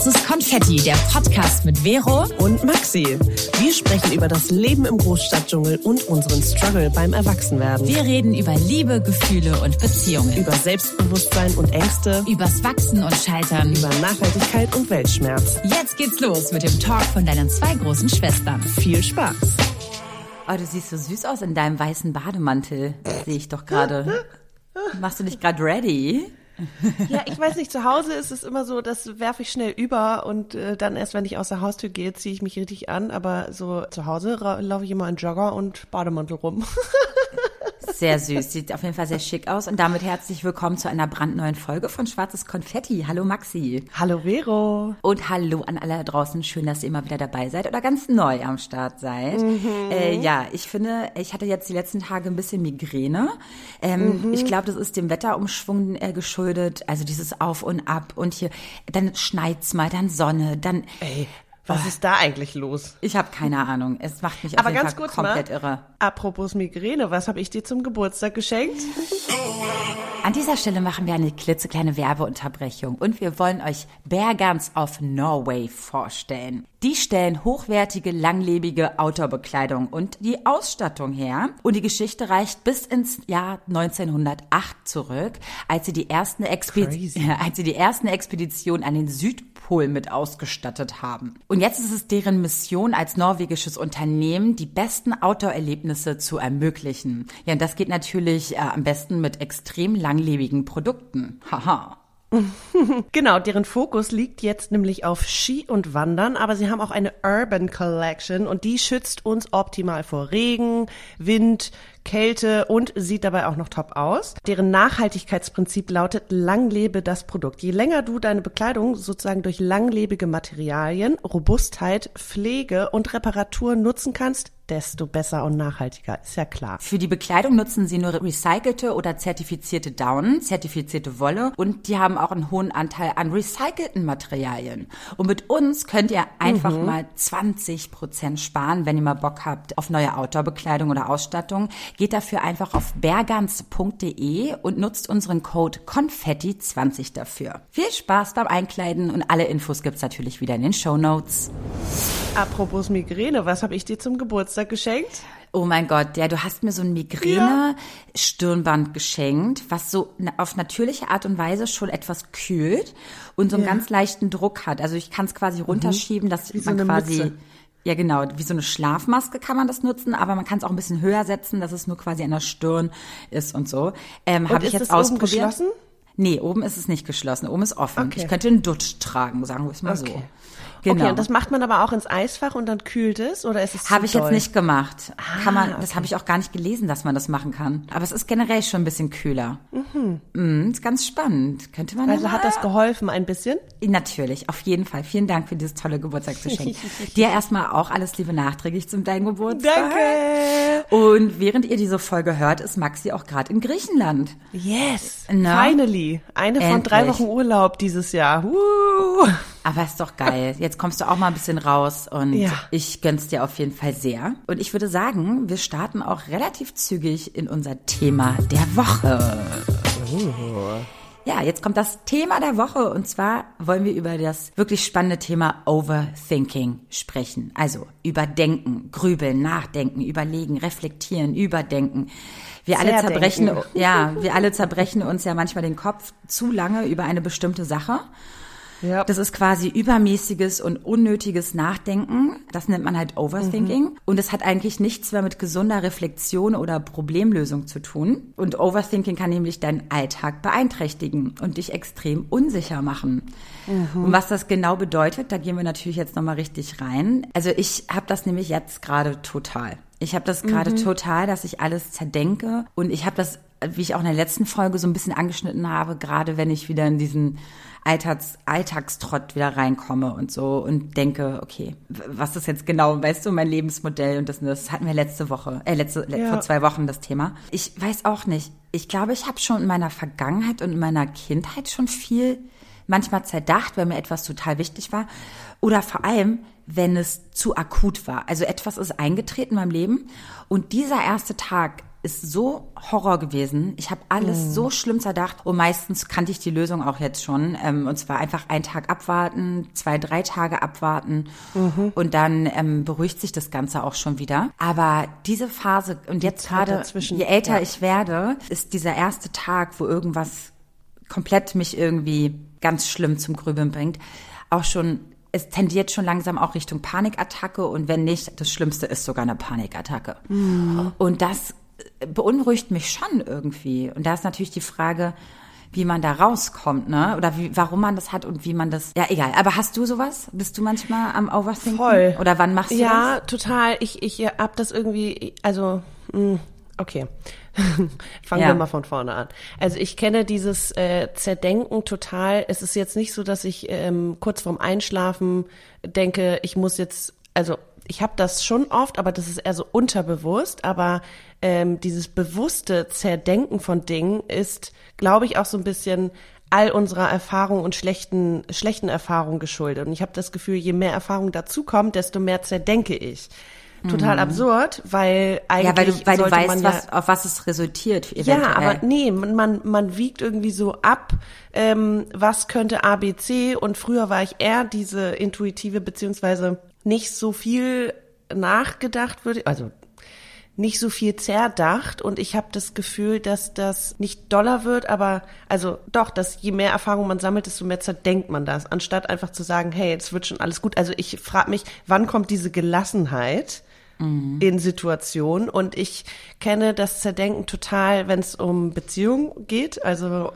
Schwarzes Konfetti, der Podcast mit Vero und Maxi. Wir sprechen über das Leben im Großstadtdschungel und unseren Struggle beim Erwachsenwerden. Wir reden über Liebe, Gefühle und Beziehungen. Über Selbstbewusstsein und Ängste. Übers Wachsen und Scheitern. Über Nachhaltigkeit und Weltschmerz. Jetzt geht's los mit dem Talk von deinen zwei großen Schwestern. Viel Spaß. Oh, du siehst so süß aus in deinem weißen Bademantel. Sehe ich doch gerade. Machst du dich gerade ready? Ja, ich weiß nicht, zu Hause ist es immer so, das werfe ich schnell über und dann erst, wenn ich aus der Haustür gehe, ziehe ich mich richtig an, aber so zu Hause laufe ich immer in Jogger und Bademantel rum. Sehr süß, sieht auf jeden Fall sehr schick aus und damit herzlich willkommen zu einer brandneuen Folge von Schwarzes Konfetti. Hallo Maxi. Hallo Vero. Und hallo an alle da draußen, schön, dass ihr immer wieder dabei seid oder ganz neu am Start seid. Mhm. Ja, ich finde, ich hatte jetzt die letzten Tage ein bisschen Migräne. Ich glaube, das ist dem Wetterumschwung geschuldet, also dieses Auf und Ab und hier, dann schneit's mal, dann Sonne, dann... Ey. Was ist da eigentlich los? Ich habe keine Ahnung. Es macht mich auf jeden Fall komplett irre. Apropos Migräne, was habe ich dir zum Geburtstag geschenkt? An dieser Stelle machen wir eine klitzekleine Werbeunterbrechung und wir wollen euch Bergans of Norway vorstellen. Die stellen hochwertige, langlebige Outdoor-Bekleidung und die Ausstattung her. Und die Geschichte reicht bis ins Jahr 1908 zurück, als sie die ersten Expeditionen an den Südpol mit ausgestattet haben. Und jetzt ist es deren Mission als norwegisches Unternehmen, die besten Outdoor-Erlebnisse zu ermöglichen. Ja, und das geht natürlich am besten mit extrem langlebigen Produkten. Haha. Genau, deren Fokus liegt jetzt nämlich auf Ski und Wandern, aber sie haben auch eine Urban Collection und die schützt uns optimal vor Regen, Wind, Kälte und sieht dabei auch noch top aus. Deren Nachhaltigkeitsprinzip lautet, lang lebe das Produkt. Je länger du deine Bekleidung sozusagen durch langlebige Materialien, Robustheit, Pflege und Reparatur nutzen kannst, desto besser und nachhaltiger, ist ja klar. Für die Bekleidung nutzen sie nur recycelte oder zertifizierte Daunen, zertifizierte Wolle und die haben auch einen hohen Anteil an recycelten Materialien. Und mit uns könnt ihr einfach mal 20% sparen, wenn ihr mal Bock habt auf neue Outdoor-Bekleidung oder Ausstattung. Geht dafür einfach auf bergans.de und nutzt unseren Code KONFETTI20 dafür. Viel Spaß beim Einkleiden und alle Infos gibt's natürlich wieder in den Shownotes. Apropos Migräne, was habe ich dir zum Geburtstag geschenkt? Oh mein Gott, ja, du hast mir so ein Migräne-Stirnband geschenkt, was so auf natürliche Art und Weise schon etwas kühlt und so einen ganz leichten Druck hat. Also ich kann es quasi runterschieben, dass wie man so eine quasi... Mütze. Ja, genau. Wie so eine Schlafmaske kann man das nutzen, aber man kann es auch ein bisschen höher setzen, dass es nur quasi an der Stirn ist und so. Habe ich jetzt ausprobiert. Oben geschlossen? Nee, oben ist es nicht geschlossen. Oben ist offen. Okay. Ich könnte einen Dutt tragen, sagen wir es mal so. Genau. Okay, und das macht man aber auch ins Eisfach und dann kühlt es oder ist es zu doll? Habe ich jetzt nicht gemacht. Das habe ich auch gar nicht gelesen, dass man das machen kann. Aber es ist generell schon ein bisschen kühler. Ist ganz spannend. Könnte man also hat das geholfen ein bisschen? Natürlich, auf jeden Fall. Vielen Dank für dieses tolle Geburtstagsgeschenk. Dir erstmal auch alles Liebe nachträglich zum deinen Geburtstag. Danke! Und während ihr diese Folge hört, ist Maxi auch gerade in Griechenland. Yes! Na? Finally! Eine von 3 Wochen Urlaub dieses Jahr. Aber ist doch geil. Jetzt kommst du auch mal ein bisschen raus und ich gönn's dir auf jeden Fall sehr. Und ich würde sagen, wir starten auch relativ zügig in unser Thema der Woche. Ja, jetzt kommt das Thema der Woche und zwar wollen wir über das wirklich spannende Thema Overthinking sprechen. Also überdenken, grübeln, nachdenken, überlegen, reflektieren, überdenken. Wir alle zerbrechen uns ja manchmal den Kopf zu lange über eine bestimmte Sache. Yep. Das ist quasi übermäßiges und unnötiges Nachdenken. Das nennt man halt Overthinking. Und es hat eigentlich nichts mehr mit gesunder Reflexion oder Problemlösung zu tun. Und Overthinking kann nämlich deinen Alltag beeinträchtigen und dich extrem unsicher machen. Und was das genau bedeutet, da gehen wir natürlich jetzt nochmal richtig rein. Also ich habe das nämlich jetzt gerade total. Ich habe das gerade total, dass ich alles zerdenke. Und ich habe das, wie ich auch in der letzten Folge so ein bisschen angeschnitten habe, gerade wenn ich wieder in diesen Alltagstrott wieder reinkomme und so und denke, okay, was ist jetzt genau, weißt du, mein Lebensmodell und das hatten wir vor 2 Wochen das Thema. Ich weiß auch nicht. Ich glaube, ich habe schon in meiner Vergangenheit und in meiner Kindheit schon viel manchmal zerdacht, wenn mir etwas total wichtig war oder vor allem, wenn es zu akut war. Also etwas ist eingetreten in meinem Leben und dieser erste Tag ist so Horror gewesen. Ich habe alles so schlimm zerdacht und meistens kannte ich die Lösung auch jetzt schon. Und zwar einfach einen Tag abwarten, 2-3 Tage abwarten und dann beruhigt sich das Ganze auch schon wieder. Aber diese Phase und jetzt gerade, je älter ich werde, ist dieser erste Tag, wo irgendwas komplett mich irgendwie ganz schlimm zum Grübeln bringt, auch schon. Es tendiert schon langsam auch Richtung Panikattacke und wenn nicht, das Schlimmste ist sogar eine Panikattacke. Mhm. Und das beunruhigt mich schon irgendwie. Und da ist natürlich die Frage, wie man da rauskommt, ne? Oder wie, warum man das hat und wie man das... Ja, egal. Aber hast du sowas? Bist du manchmal am Overthinken? Voll. Oder wann machst du das? Ja, total. Ich hab das irgendwie... Also, okay. Fangen wir mal von vorne an. Also ich kenne dieses Zerdenken total. Es ist jetzt nicht so, dass ich kurz vorm Einschlafen denke, ich muss jetzt, also ich habe das schon oft, aber das ist eher so unterbewusst. Aber dieses bewusste Zerdenken von Dingen ist, glaube ich, auch so ein bisschen all unserer Erfahrungen und schlechten Erfahrungen geschuldet. Und ich habe das Gefühl, je mehr Erfahrung dazukommt, desto mehr zerdenke ich. Total absurd, weil eigentlich weil du weißt, man auf was es resultiert eventuell. Ja, aber nee, man wiegt irgendwie so ab, was könnte A, B, C und früher war ich eher diese intuitive beziehungsweise nicht so viel nachgedacht würde, also nicht so viel zerdacht und ich habe das Gefühl, dass das nicht doller wird, aber also doch, dass je mehr Erfahrung man sammelt, desto mehr zerdenkt man das, anstatt einfach zu sagen, hey, es wird schon alles gut. Also ich frage mich, wann kommt diese Gelassenheit in Situationen? Und ich kenne das Zerdenken total, wenn es um Beziehungen geht. Also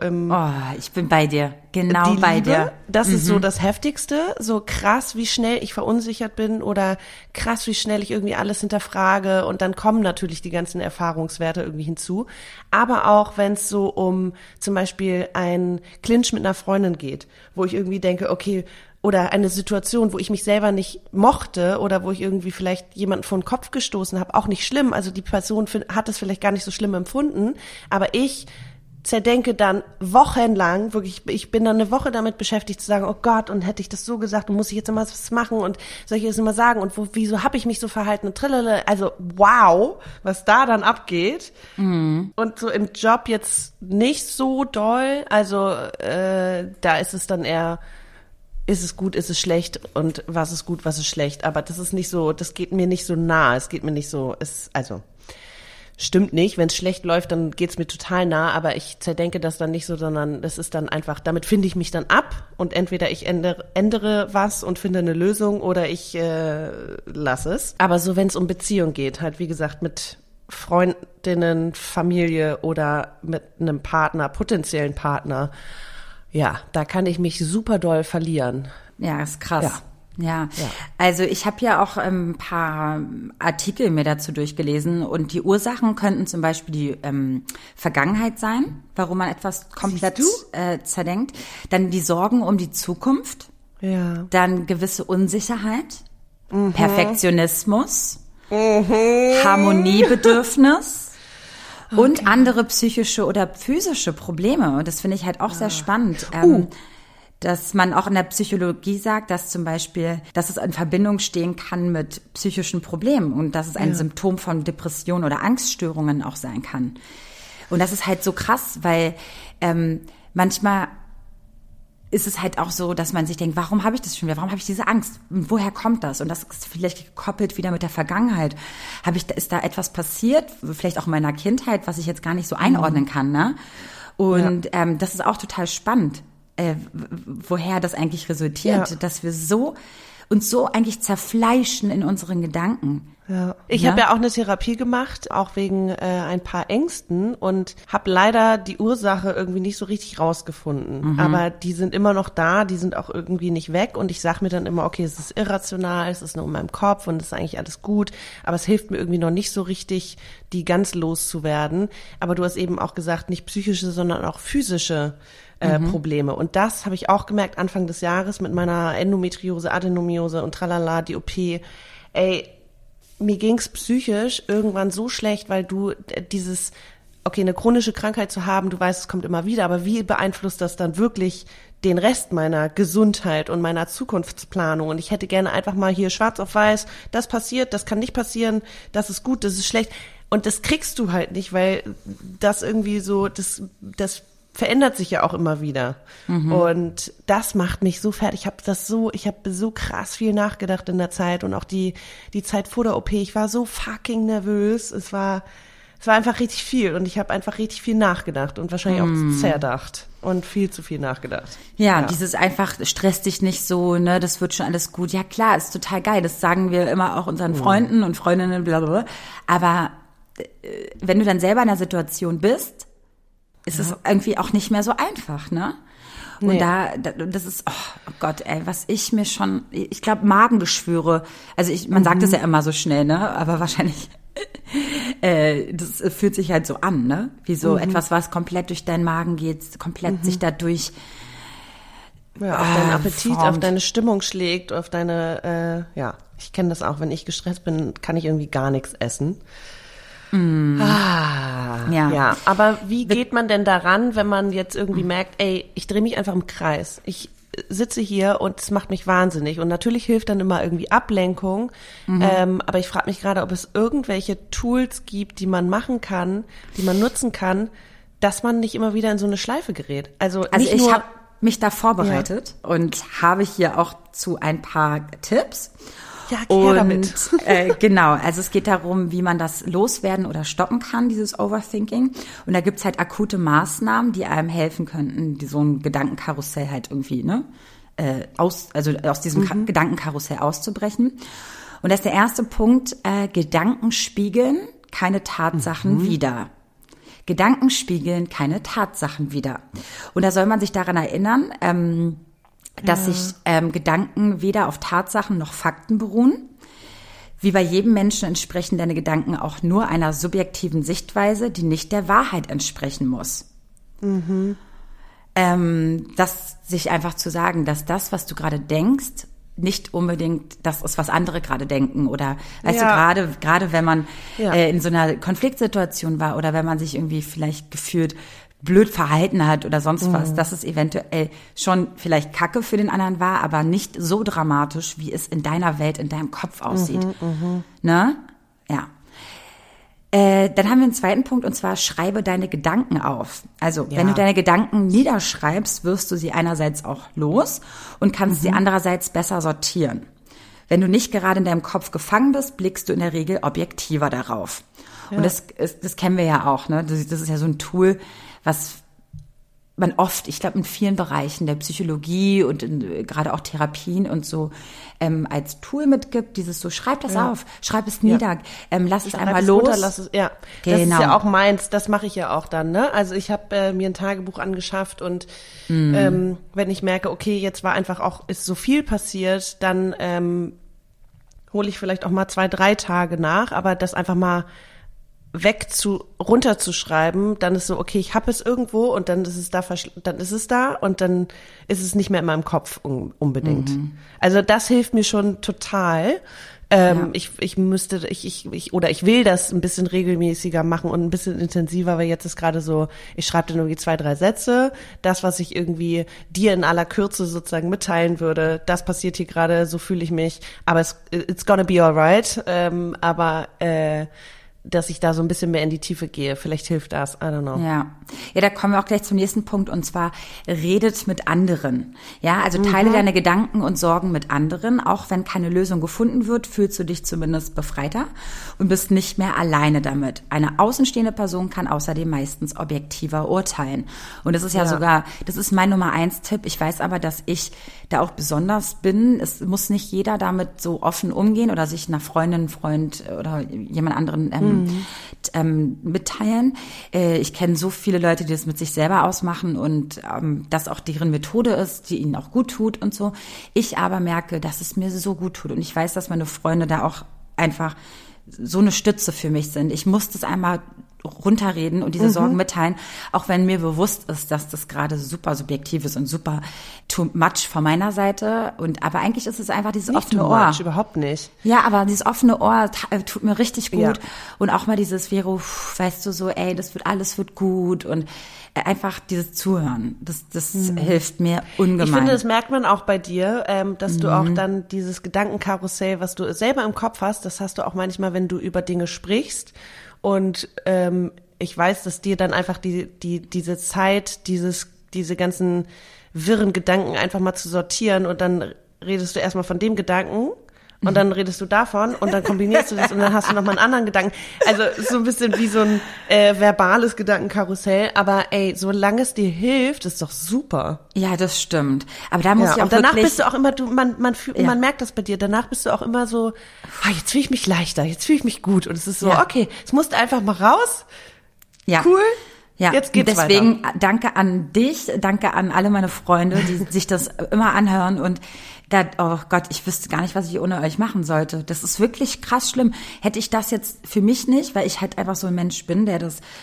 ich bin bei dir, genau bei Liebe, dir. Das ist so das Heftigste, so krass, wie schnell ich verunsichert bin oder krass, wie schnell ich irgendwie alles hinterfrage. Und dann kommen natürlich die ganzen Erfahrungswerte irgendwie hinzu. Aber auch, wenn es so um zum Beispiel einen Clinch mit einer Freundin geht, wo ich irgendwie denke, okay, oder eine Situation, wo ich mich selber nicht mochte oder wo ich irgendwie vielleicht jemanden vor den Kopf gestoßen habe, auch nicht schlimm. Also die Person hat es vielleicht gar nicht so schlimm empfunden, aber ich zerdenke dann wochenlang, wirklich, ich bin dann eine Woche damit beschäftigt zu sagen, oh Gott, und hätte ich das so gesagt und muss ich jetzt immer was machen und soll ich jetzt immer sagen und wieso habe ich mich so verhalten und trillele, also wow, was da dann abgeht. Und so im Job jetzt nicht so doll, also da ist es dann eher, ist es gut, ist es schlecht und was ist gut, was ist schlecht. Aber das ist nicht so, das geht mir nicht so nah. Es geht mir nicht so, also stimmt nicht. Wenn es schlecht läuft, dann geht es mir total nah. Aber ich zerdenke das dann nicht so, sondern das ist dann einfach, damit finde ich mich dann ab. Und entweder ich ändere was und finde eine Lösung oder ich lasse es. Aber so, wenn es um Beziehung geht, halt wie gesagt mit Freundinnen, Familie oder mit einem Partner, potenziellen Partner, ja, da kann ich mich super doll verlieren. Ja, ist krass. Ja. Also ich habe ja auch ein paar Artikel mir dazu durchgelesen und die Ursachen könnten zum Beispiel die Vergangenheit sein, warum man etwas komplett zerdenkt. Dann die Sorgen um die Zukunft. Ja. Dann gewisse Unsicherheit, Perfektionismus, Harmoniebedürfnis. Okay. Und andere psychische oder physische Probleme. Und das finde ich halt auch sehr spannend, dass man auch in der Psychologie sagt, dass zum Beispiel, dass es in Verbindung stehen kann mit psychischen Problemen und dass es ein Symptom von Depressionen oder Angststörungen auch sein kann. Und das ist halt so krass, weil manchmal ist es halt auch so, dass man sich denkt, warum habe ich das schon wieder? Warum habe ich diese Angst? Und woher kommt das? Und das ist vielleicht gekoppelt wieder mit der Vergangenheit. Ist da etwas passiert, vielleicht auch in meiner Kindheit, was ich jetzt gar nicht so einordnen kann, ne? Und das ist auch total spannend, woher das eigentlich resultiert, dass wir uns so eigentlich zerfleischen in unseren Gedanken. Ja. Ich habe ja auch eine Therapie gemacht, auch wegen ein paar Ängsten und habe leider die Ursache irgendwie nicht so richtig rausgefunden. Aber die sind immer noch da, die sind auch irgendwie nicht weg und ich sage mir dann immer, okay, es ist irrational, es ist nur in meinem Kopf und es ist eigentlich alles gut, aber es hilft mir irgendwie noch nicht so richtig, die ganz loszuwerden. Aber du hast eben auch gesagt, nicht psychische, sondern auch physische Probleme. Und das habe ich auch gemerkt Anfang des Jahres mit meiner Endometriose, Adenomiose und tralala, die OP. Ey, mir ging's psychisch irgendwann so schlecht, weil du dieses, okay, eine chronische Krankheit zu haben, du weißt, es kommt immer wieder, aber wie beeinflusst das dann wirklich den Rest meiner Gesundheit und meiner Zukunftsplanung? Und ich hätte gerne einfach mal hier schwarz auf weiß, das passiert, das kann nicht passieren, das ist gut, das ist schlecht. Und das kriegst du halt nicht, weil das irgendwie so, das verändert sich ja auch immer wieder. Mhm. Und das macht mich so fertig. Ich habe so krass viel nachgedacht in der Zeit und auch die Zeit vor der OP. Ich war so fucking nervös. Es war einfach richtig viel und ich habe einfach richtig viel nachgedacht und wahrscheinlich auch zerdacht und viel zu viel nachgedacht. Ja, dieses einfach, stress dich nicht so, ne, das wird schon alles gut. Ja klar, ist total geil, das sagen wir immer auch unseren Freunden und Freundinnen, blablabla. Aber wenn du dann selber in der Situation bist, ist es irgendwie auch nicht mehr so einfach, ne? Nee. Und das ist, oh Gott, ey, was ich mir schon, ich glaube, Magengeschwüre, also man sagt es ja immer so schnell, ne, aber wahrscheinlich... Das fühlt sich halt so an, ne? Wie so etwas, was komplett durch deinen Magen geht, komplett sich dadurch auf deinen Appetit, formt. Auf deine Stimmung schlägt, auf deine, ich kenne das auch, wenn ich gestresst bin, kann ich irgendwie gar nichts essen. Mm. Ja. Aber wie geht man denn daran, wenn man jetzt irgendwie merkt, ey, ich drehe mich einfach im Kreis, ich sitze hier und es macht mich wahnsinnig. Und natürlich hilft dann immer irgendwie Ablenkung. Mhm. Aber ich frage mich gerade, ob es irgendwelche Tools gibt, die man machen kann, die man nutzen kann, dass man nicht immer wieder in so eine Schleife gerät. Also nicht ich habe mich da vorbereitet und habe hier auch zu ein paar Tipps. Ja, und damit. Genau, also es geht darum, wie man das loswerden oder stoppen kann, dieses Overthinking. Und da gibt's halt akute Maßnahmen, die einem helfen könnten, die so ein Gedankenkarussell halt irgendwie, ne, aus diesem Gedankenkarussell auszubrechen. Und das ist der erste Punkt, Gedanken spiegeln keine Tatsachen wider. Gedanken spiegeln keine Tatsachen wider. Und da soll man sich daran erinnern, dass sich Gedanken weder auf Tatsachen noch Fakten beruhen. Wie bei jedem Menschen entsprechen deine Gedanken auch nur einer subjektiven Sichtweise, die nicht der Wahrheit entsprechen muss. Mhm. Das sich einfach zu sagen, dass das, was du gerade denkst, nicht unbedingt das ist, was andere gerade denken oder, weißt du, gerade wenn man in so einer Konfliktsituation war oder wenn man sich irgendwie vielleicht gefühlt blöd verhalten hat oder sonst was, dass es eventuell schon vielleicht Kacke für den anderen war, aber nicht so dramatisch, wie es in deiner Welt, in deinem Kopf aussieht. Ne? Ja. Dann haben wir einen zweiten Punkt, und zwar schreibe deine Gedanken auf. Also, wenn du deine Gedanken niederschreibst, wirst du sie einerseits auch los und kannst sie andererseits besser sortieren. Wenn du nicht gerade in deinem Kopf gefangen bist, blickst du in der Regel objektiver darauf. Ja. Und das kennen wir ja auch, ne? Das ist ja so ein Tool, was man oft, ich glaube, in vielen Bereichen der Psychologie und gerade auch Therapien und so als Tool mitgibt, dieses so, schreib das auf, schreib es nieder, lass es einmal los. Runter, lass es, genau. Das ist ja auch meins, das mache ich ja auch dann, ne? Also ich habe mir ein Tagebuch angeschafft und wenn ich merke, okay, jetzt war einfach auch, ist so viel passiert, dann hole ich vielleicht auch mal 2-3 Tage nach, aber das einfach mal runterzuschreiben, dann ist so, okay, ich habe es irgendwo und dann ist es da, und dann ist es nicht mehr in meinem Kopf unbedingt. Mhm. Also das hilft mir schon total. Ich will das ein bisschen regelmäßiger machen und ein bisschen intensiver, weil jetzt ist gerade so, ich schreibe dann irgendwie 2-3 Sätze, das, was ich irgendwie dir in aller Kürze sozusagen mitteilen würde, das passiert hier gerade, so fühle ich mich, aber it's gonna be alright, dass ich da so ein bisschen mehr in die Tiefe gehe. Vielleicht hilft das, I don't know. Ja, da kommen wir auch gleich zum nächsten Punkt, und zwar redet mit anderen. Ja, also teile deine Gedanken und Sorgen mit anderen. Auch wenn keine Lösung gefunden wird, fühlst du dich zumindest befreiter und bist nicht mehr alleine damit. Eine außenstehende Person kann außerdem meistens objektiver urteilen. Und das ist das ist mein Nummer-1-Tipp. Ich weiß aber, dass ich da auch besonders bin. Es muss nicht jeder damit so offen umgehen oder sich einer Freundin, Freund oder jemand anderen mitteilen. Ich kenne so viele Leute, die das mit sich selber ausmachen und das auch deren Methode ist, die ihnen auch gut tut und so. Ich aber merke, dass es mir so gut tut, und ich weiß, dass meine Freunde da auch einfach so eine Stütze für mich sind. Ich muss das einmal runterreden und diese Sorgen mitteilen, auch wenn mir bewusst ist, dass das gerade super subjektiv ist und super too much von meiner Seite. Aber eigentlich ist es einfach dieses nicht offene Ohr. Much, überhaupt nicht. Ja, aber dieses offene Ohr tut mir richtig gut. Ja. Und auch mal dieses, Vero, weißt du, so, ey, alles wird gut, und einfach dieses Zuhören, das hilft mir ungemein. Ich finde, das merkt man auch bei dir, dass du auch dann dieses Gedankenkarussell, was du selber im Kopf hast, das hast du auch manchmal, wenn du über Dinge sprichst Und ich weiß, dass dir dann einfach diese Zeit, diese ganzen wirren Gedanken einfach mal zu sortieren, und dann redest du erstmal von dem Gedanken und dann redest du davon und dann kombinierst du das und dann hast du nochmal einen anderen Gedanken. Also so ein bisschen wie so ein verbales Gedankenkarussell, aber ey, solange es dir hilft, ist doch super. Ja, das stimmt. Aber da muss ich auch und danach wirklich... bist du auch immer, man merkt das bei dir, danach bist du auch immer so, oh, jetzt fühle ich mich leichter, jetzt fühle ich mich gut, und es ist so, okay, es musste einfach mal raus, cool. Ja, jetzt geht's deswegen weiter. Danke an dich, danke an alle meine Freunde, die sich das immer anhören, und da, oh Gott, ich wüsste gar nicht, was ich ohne euch machen sollte. Das ist wirklich krass schlimm. Hätte ich das jetzt für mich nicht, weil ich halt einfach so ein Mensch bin,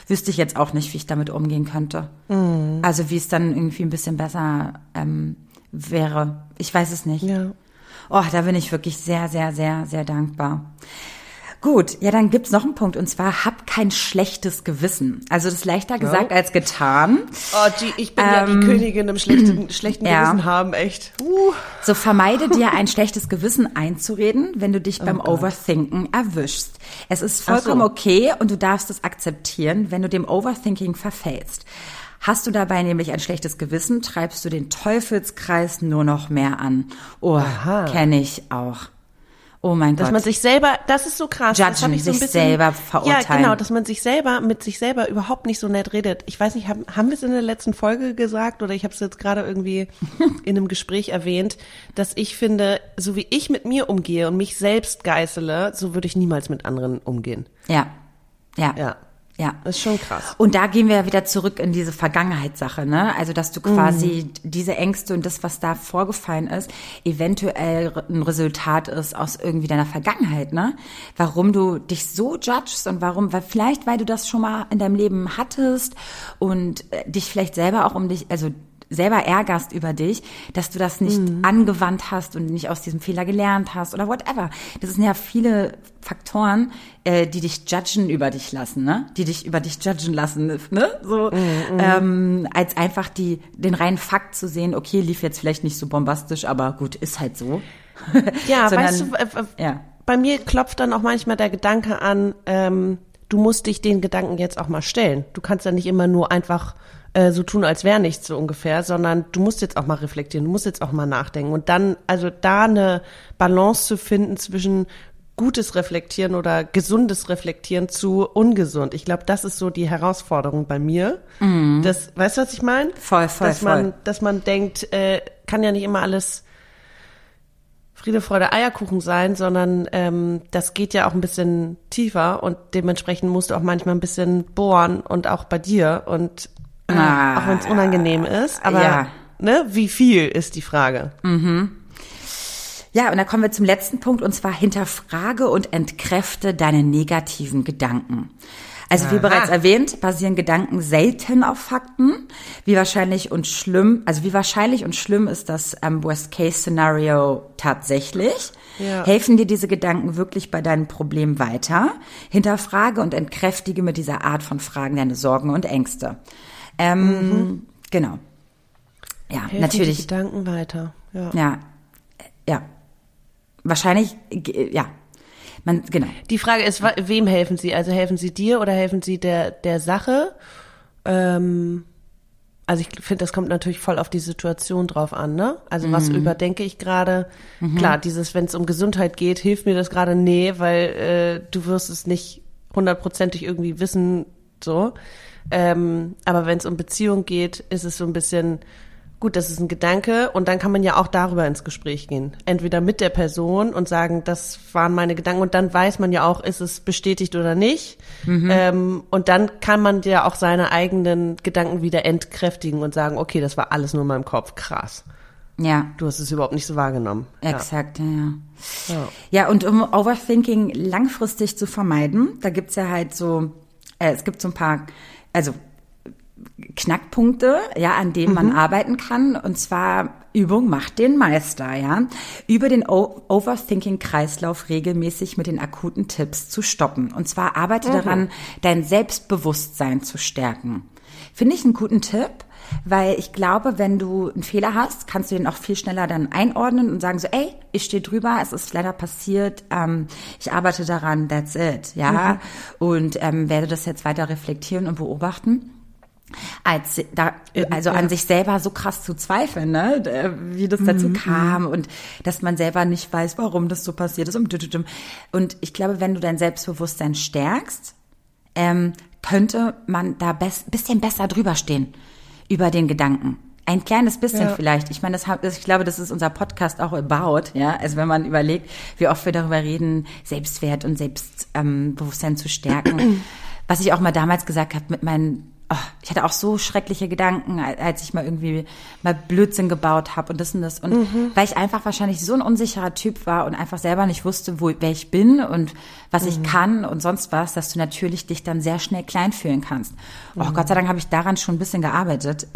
wüsste ich jetzt auch nicht, wie ich damit umgehen könnte. Mhm. Also wie es dann irgendwie ein bisschen besser wäre. Ich weiß es nicht. Ja. Oh, da bin ich wirklich sehr, sehr, sehr, sehr dankbar. Gut, ja, dann gibt's noch einen Punkt, und zwar, hab kein schlechtes Gewissen. Also, das ist leichter gesagt als getan. Oh, ich bin ja die Königin im schlechten Gewissen haben, echt. So, vermeide dir ein schlechtes Gewissen einzureden, wenn du dich beim Overthinken erwischst. Es ist vollkommen okay, und du darfst es akzeptieren, wenn du dem Overthinking verfällst. Hast du dabei nämlich ein schlechtes Gewissen, treibst du den Teufelskreis nur noch mehr an. Oh, kenne ich auch. Oh mein Gott. Dass man sich selber, das ist so krass. Judgen, das hab ich so ein bisschen, sich selber verurteilen. Ja, genau, dass man sich selber, mit sich selber überhaupt nicht so nett redet. Ich weiß nicht, haben wir es in der letzten Folge gesagt, oder ich habe es jetzt gerade irgendwie in einem Gespräch erwähnt, dass ich finde, so wie ich mit mir umgehe und mich selbst geißele, so würde ich niemals mit anderen umgehen. Ja. Ja, ist schon krass. Und da gehen wir ja wieder zurück in diese Vergangenheitssache, ne? Also, dass du quasi diese Ängste und das, was da vorgefallen ist, eventuell ein Resultat ist aus irgendwie deiner Vergangenheit, ne? Warum du dich so judgst und warum, weil du das schon mal in deinem Leben hattest und dich vielleicht selber auch selber ärgerst über dich, dass du das nicht angewandt hast und nicht aus diesem Fehler gelernt hast oder whatever. Das sind ja viele Faktoren, die dich judgen über dich lassen, ne? Die dich über dich judgen lassen, ne? So, als einfach den reinen Fakt zu sehen, okay, lief jetzt vielleicht nicht so bombastisch, aber gut, ist halt so. Ja, sondern, weißt du, bei mir klopft dann auch manchmal der Gedanke an, du musst dich den Gedanken jetzt auch mal stellen. Du kannst ja nicht immer nur einfach so tun, als wäre nichts, so ungefähr, sondern du musst jetzt auch mal reflektieren, du musst jetzt auch mal nachdenken, und dann, also da eine Balance zu finden zwischen gutes Reflektieren oder gesundes Reflektieren zu ungesund. Ich glaube, das ist so die Herausforderung bei mir. Mhm. Das, weißt du, was ich meine? Voll. Dass man denkt, kann ja nicht immer alles Friede, Freude, Eierkuchen sein, sondern das geht ja auch ein bisschen tiefer, und dementsprechend musst du auch manchmal ein bisschen bohren, und auch bei dir, und auch wenn es unangenehm ist, aber ne, wie viel ist die Frage? Mhm. Ja, und dann kommen wir zum letzten Punkt, und zwar hinterfrage und entkräfte deine negativen Gedanken. Also wie bereits erwähnt, basieren Gedanken selten auf Fakten. Wie wahrscheinlich und schlimm ist das Worst-Case-Szenario tatsächlich? Ja. Helfen dir diese Gedanken wirklich bei deinen Problemen weiter? Hinterfrage und entkräftige mit dieser Art von Fragen deine Sorgen und Ängste. Genau. Ja, helfen natürlich. Die Gedanken weiter. Ja. Wahrscheinlich, ja. Genau. Die Frage ist, wem helfen sie? Also helfen sie dir oder helfen sie der Sache? Also ich finde, das kommt natürlich voll auf die Situation drauf an, ne? Also was überdenke ich gerade? Mhm. Klar, dieses, wenn es um Gesundheit geht, hilft mir das gerade? Nee, weil du wirst es nicht 100%ig irgendwie wissen, so. Aber wenn es um Beziehung geht, ist es so ein bisschen... Gut, das ist ein Gedanke, und dann kann man ja auch darüber ins Gespräch gehen. Entweder mit der Person und sagen, das waren meine Gedanken, und dann weiß man ja auch, ist es bestätigt oder nicht. Mhm. Und dann kann man ja auch seine eigenen Gedanken wieder entkräftigen und sagen, okay, das war alles nur in meinem Kopf, krass. Ja. Du hast es überhaupt nicht so wahrgenommen. Exakt, ja, und um Overthinking langfristig zu vermeiden, da gibt's ja halt so, es gibt so ein paar, also Knackpunkte, ja, an denen man arbeiten kann, und zwar Übung macht den Meister, ja. Über den Overthinking-Kreislauf regelmäßig mit den akuten Tipps zu stoppen, und zwar arbeite daran, dein Selbstbewusstsein zu stärken. Finde ich einen guten Tipp, weil ich glaube, wenn du einen Fehler hast, kannst du den auch viel schneller dann einordnen und sagen so, ey, ich stehe drüber, es ist leider passiert, ich arbeite daran, that's it, ja, und werde das jetzt weiter reflektieren und beobachten. An sich selber so krass zu zweifeln, ne? Wie das dazu kam und dass man selber nicht weiß, warum das so passiert ist. Und ich glaube, wenn du dein Selbstbewusstsein stärkst, könnte man da bisschen besser drüber stehen, über den Gedanken. Ein kleines bisschen vielleicht. Ich meine, ich glaube, das ist unser Podcast auch about, ja. Also wenn man überlegt, wie oft wir darüber reden, Selbstwert und Selbstbewusstsein zu stärken. Was ich auch mal damals gesagt habe mit meinen ich hatte auch so schreckliche Gedanken, als ich mal irgendwie mal Blödsinn gebaut habe und das. Und weil ich einfach wahrscheinlich so ein unsicherer Typ war und einfach selber nicht wusste, wer ich bin und was ich kann und sonst was, dass du natürlich dich dann sehr schnell klein fühlen kannst. Gott sei Dank habe ich daran schon ein bisschen gearbeitet.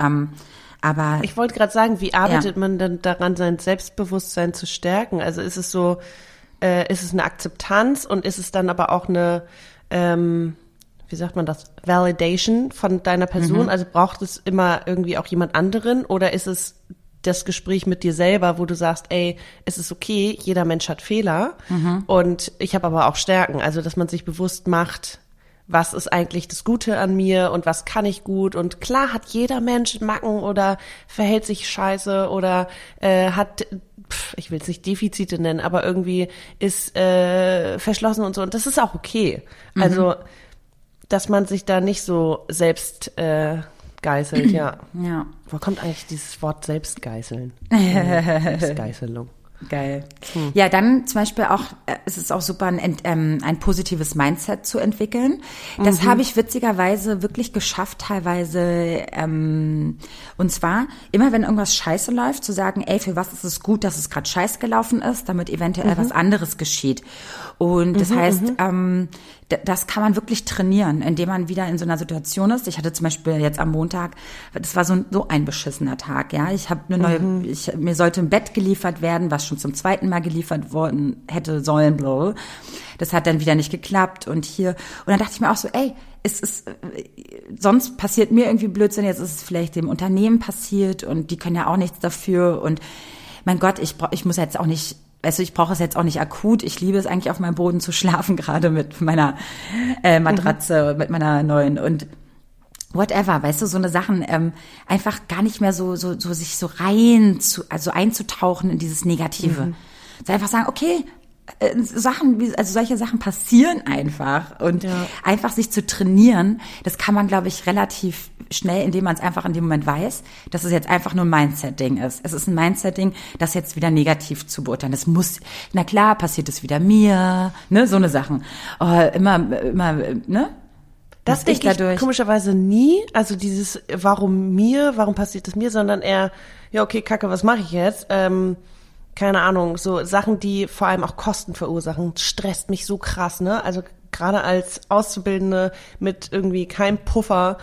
Aber ich wollte gerade sagen, wie arbeitet man denn daran, sein Selbstbewusstsein zu stärken? Also ist es so, ist es eine Akzeptanz und ist es dann aber auch eine... wie sagt man das, Validation von deiner Person? Also braucht es immer irgendwie auch jemand anderen oder ist es das Gespräch mit dir selber, wo du sagst, ey, es ist okay, jeder Mensch hat Fehler und ich habe aber auch Stärken, also dass man sich bewusst macht, was ist eigentlich das Gute an mir und was kann ich gut und klar hat jeder Mensch Macken oder verhält sich scheiße oder hat, ich will es nicht Defizite nennen, aber irgendwie ist verschlossen und so und das ist auch okay, also dass man sich da nicht so selbst geißelt, ja. Wo kommt eigentlich dieses Wort Selbstgeißeln? Selbstgeißelung. Geil. Ja, dann zum Beispiel auch, es ist auch super, ein positives Mindset zu entwickeln. Das habe ich witzigerweise wirklich geschafft teilweise. Und zwar, immer wenn irgendwas scheiße läuft, zu sagen, ey, für was ist es gut, dass es gerade scheiße gelaufen ist, damit eventuell was anderes geschieht. Und das heißt, das kann man wirklich trainieren, indem man wieder in so einer Situation ist. Ich hatte zum Beispiel jetzt am Montag, das war so ein beschissener Tag, ja. Ich habe eine neue, mir sollte ein Bett geliefert werden, was schon zum zweiten Mal geliefert worden hätte sollen, blah. Das hat dann wieder nicht geklappt und hier. Und dann dachte ich mir auch so, ey, es ist, sonst passiert mir irgendwie Blödsinn, jetzt ist es vielleicht dem Unternehmen passiert und die können ja auch nichts dafür und mein Gott, ich muss jetzt auch nicht, also ich brauche es jetzt auch nicht akut. Ich liebe es eigentlich, auf meinem Boden zu schlafen, gerade mit meiner Matratze, mit meiner neuen und whatever, weißt du, so eine Sachen, einfach gar nicht mehr so sich so rein, also einzutauchen in dieses Negative. So einfach sagen, okay, solche Sachen passieren einfach und einfach sich zu trainieren, das kann man, glaube ich, relativ schnell, indem man es einfach in dem Moment weiß, dass es jetzt einfach nur ein Mindset-Ding ist. Es ist ein Mindset-Ding, das jetzt wieder negativ zu beurteilen. Das muss, na klar, passiert es wieder mir, ne, so eine Sachen. Oh, immer, ne? Das denke ich komischerweise nie, also dieses warum passiert es mir, sondern eher, ja okay, Kacke, was mache ich jetzt? Keine Ahnung, so Sachen, die vor allem auch Kosten verursachen, stresst mich so krass, ne? Also gerade als Auszubildende mit irgendwie keinem Puffer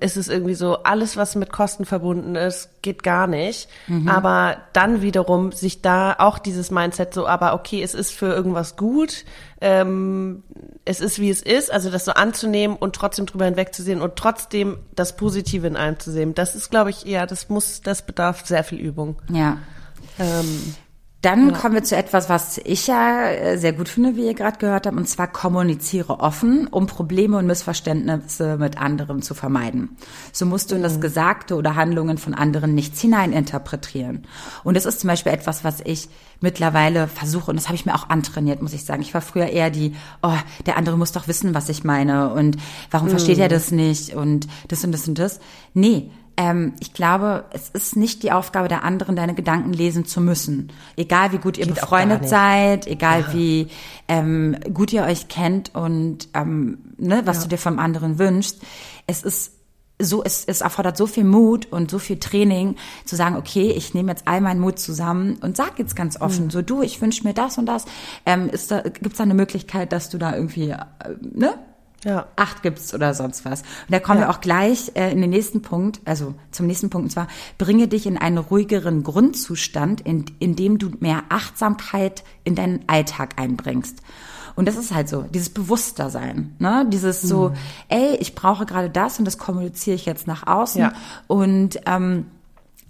ist es irgendwie so, alles, was mit Kosten verbunden ist, geht gar nicht. Aber dann wiederum sich da auch dieses Mindset so, aber okay, es ist für irgendwas gut, es ist, wie es ist, also das so anzunehmen und trotzdem drüber hinwegzusehen und trotzdem das Positive in allem zu sehen. Das ist, glaube ich, eher, das bedarf sehr viel Übung. Ja. Dann kommen wir zu etwas, was ich ja sehr gut finde, wie ihr gerade gehört habt, und zwar kommuniziere offen, um Probleme und Missverständnisse mit anderen zu vermeiden. So musst du in das Gesagte oder Handlungen von anderen nichts hineininterpretieren. Und das ist zum Beispiel etwas, was ich mittlerweile versuche, und das habe ich mir auch antrainiert, muss ich sagen. Ich war früher eher die, der andere muss doch wissen, was ich meine, und warum versteht er das nicht, und das und das und das. Nee. Ich glaube, es ist nicht die Aufgabe der anderen, deine Gedanken lesen zu müssen. Egal, wie gut ihr befreundet seid, egal, wie gut ihr euch kennt und was du dir vom anderen wünschst. Es ist so, es erfordert so viel Mut und so viel Training, zu sagen, okay, ich nehme jetzt all meinen Mut zusammen und sag jetzt ganz offen, so du, ich wünsche mir das und das. Gibt's da eine Möglichkeit, dass du da irgendwie, Acht gibt's oder sonst was. Und da kommen wir auch gleich zum nächsten Punkt, und zwar bringe dich in einen ruhigeren Grundzustand, in dem du mehr Achtsamkeit in deinen Alltag einbringst. Und das ist halt so, dieses Bewusstersein, ne? Dieses so, ey, ich brauche gerade das und das kommuniziere ich jetzt nach außen. Ja. Und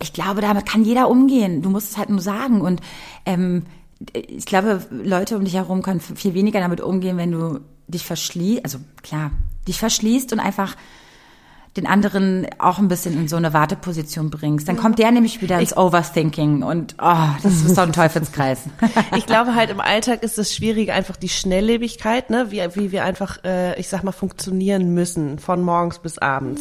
ich glaube, damit kann jeder umgehen. Du musst es halt nur sagen. Und ich glaube, Leute um dich herum können viel weniger damit umgehen, wenn du dich verschließt, also klar, dich verschließt und einfach den anderen auch ein bisschen in so eine Warteposition bringst. Dann kommt der nämlich wieder ins Overthinking und das ist so ein Teufelskreis. Ich glaube halt, im Alltag ist es schwierig, einfach die Schnelllebigkeit, ne, wie wir einfach, funktionieren müssen, von morgens bis abends.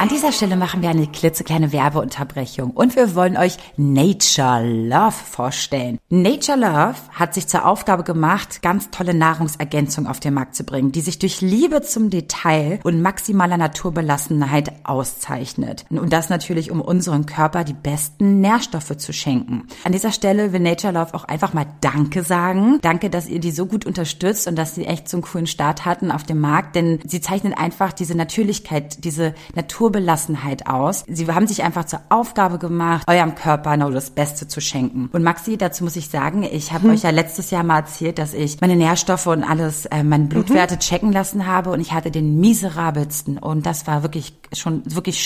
An dieser Stelle machen wir eine klitzekleine Werbeunterbrechung und wir wollen euch Nature Love vorstellen. Nature Love hat sich zur Aufgabe gemacht, ganz tolle Nahrungsergänzungen auf den Markt zu bringen, die sich durch Liebe zum Detail und maximaler Naturbelassenheit auszeichnet. Und das natürlich, um unserem Körper die besten Nährstoffe zu schenken. An dieser Stelle will Nature Love auch einfach mal Danke sagen. Danke, dass ihr die so gut unterstützt und dass sie echt so einen coolen Start hatten auf dem Markt, denn sie zeichnen einfach diese Natürlichkeit, diese Naturbelassenheit aus. Sie haben sich einfach zur Aufgabe gemacht, eurem Körper nur das Beste zu schenken. Und Maxi, dazu muss ich sagen, ich habe euch ja letztes Jahr mal erzählt, dass ich meine Nährstoffe und alles, meine Blutwerte checken lassen habe und ich hatte den miserabelsten und das war wirklich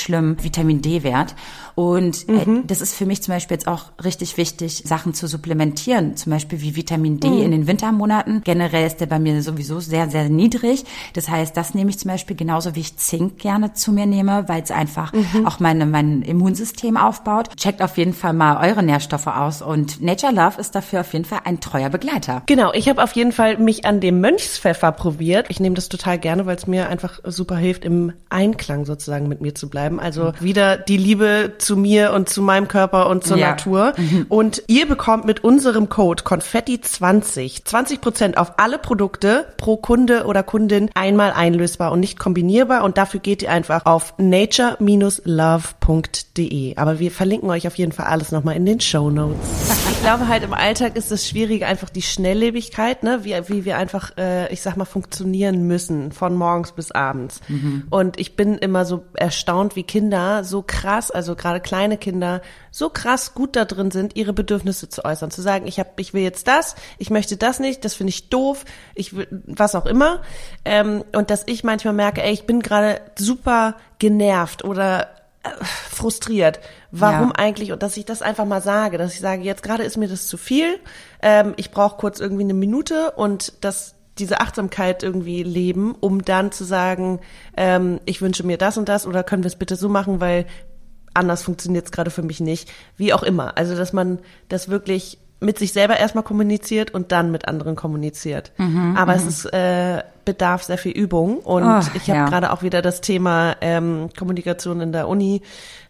schlimm, Vitamin-D-Wert. Und das ist für mich zum Beispiel jetzt auch richtig wichtig, Sachen zu supplementieren, zum Beispiel wie Vitamin D in den Wintermonaten. Generell ist der bei mir sowieso sehr, sehr niedrig. Das heißt, das nehme ich zum Beispiel genauso, wie ich Zink gerne zu mir nehme, weil es einfach auch mein Immunsystem aufbaut. Checkt auf jeden Fall mal eure Nährstoffe aus und Nature Love ist dafür auf jeden Fall ein treuer Begleiter. Genau, ich habe auf jeden Fall mich an dem Mönchspfeffer probiert. Ich nehme das total gerne, weil es mir einfach super hilft, im Einklang sozusagen mit mir zu bleiben. Also wieder die Liebe zu mir und zu meinem Körper und zur Natur. Und ihr bekommt mit unserem Code KONFETTI20 20% auf alle Produkte pro Kunde oder Kundin, einmal einlösbar und nicht kombinierbar. Und dafür geht ihr einfach auf nature-love.de. Aber wir verlinken euch auf jeden Fall alles nochmal in den Shownotes. Ich glaube halt, im Alltag ist es schwierig, einfach die Schnelllebigkeit, ne, wie wir einfach, funktionieren müssen, von morgens bis abends. Und ich bin immer so erstaunt, wie Kinder so krass, also gerade kleine Kinder, so krass gut da drin sind, ihre Bedürfnisse zu äußern, zu sagen, ich will jetzt das, ich möchte das nicht, das finde ich doof, ich will, was auch immer. Und dass ich manchmal merke, ich bin gerade super genervt oder frustriert. Warum eigentlich? Und dass ich das einfach mal sage, dass ich sage, jetzt gerade ist mir das zu viel, ich brauche kurz irgendwie eine Minute und das diese Achtsamkeit irgendwie leben, um dann zu sagen, ich wünsche mir das und das oder können wir es bitte so machen, weil anders funktioniert es gerade für mich nicht, wie auch immer. Also, dass man das wirklich mit sich selber erstmal kommuniziert und dann mit anderen kommuniziert. Aber es ist bedarf sehr viel Übung und ich habe gerade auch wieder das Thema Kommunikation in der Uni,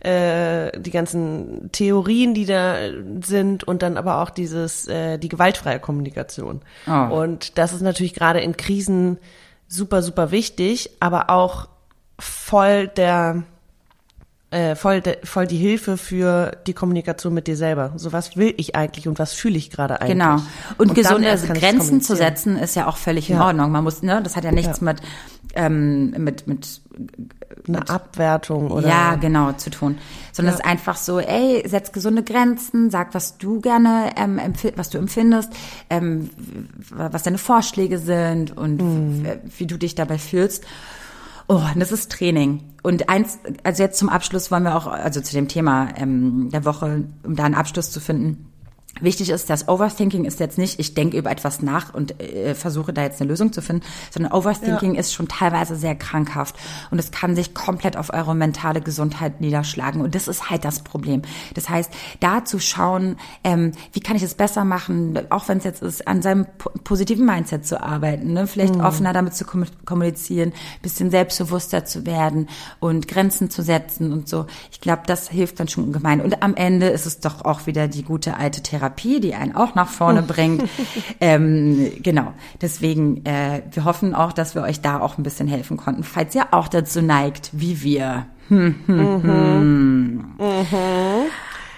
die ganzen Theorien, die da sind und dann aber auch dieses die gewaltfreie Kommunikation. Und das ist natürlich gerade in Krisen super, super wichtig, aber auch voll die Hilfe für die Kommunikation mit dir selber. So, was will ich eigentlich und was fühle ich gerade eigentlich? Genau. Und gesunde Grenzen zu setzen ist ja auch völlig in Ordnung. Man muss, ne, das hat ja nichts mit eine Abwertung oder zu tun, sondern es ist einfach so, ey, setz gesunde Grenzen, sag, was du gerne was du empfindest, was deine Vorschläge sind und wie du dich dabei fühlst. Oh, und das ist Training. Und also jetzt zum Abschluss wollen wir auch, also zu dem Thema der Woche, um da einen Abschluss zu finden. Wichtig ist, dass Overthinking ist jetzt nicht, ich denke über etwas nach und versuche da jetzt eine Lösung zu finden, sondern Overthinking ist schon teilweise sehr krankhaft und es kann sich komplett auf eure mentale Gesundheit niederschlagen und das ist halt das Problem. Das heißt, da zu schauen, wie kann ich es besser machen, auch wenn es jetzt ist, an seinem positiven Mindset zu arbeiten, ne? Vielleicht offener damit zu kommunizieren, bisschen selbstbewusster zu werden und Grenzen zu setzen und so. Ich glaube, das hilft dann schon ungemein und am Ende ist es doch auch wieder die gute alte Therapie, die einen auch nach vorne bringt. Genau, deswegen, wir hoffen auch, dass wir euch da auch ein bisschen helfen konnten, falls ihr auch dazu neigt, wie wir.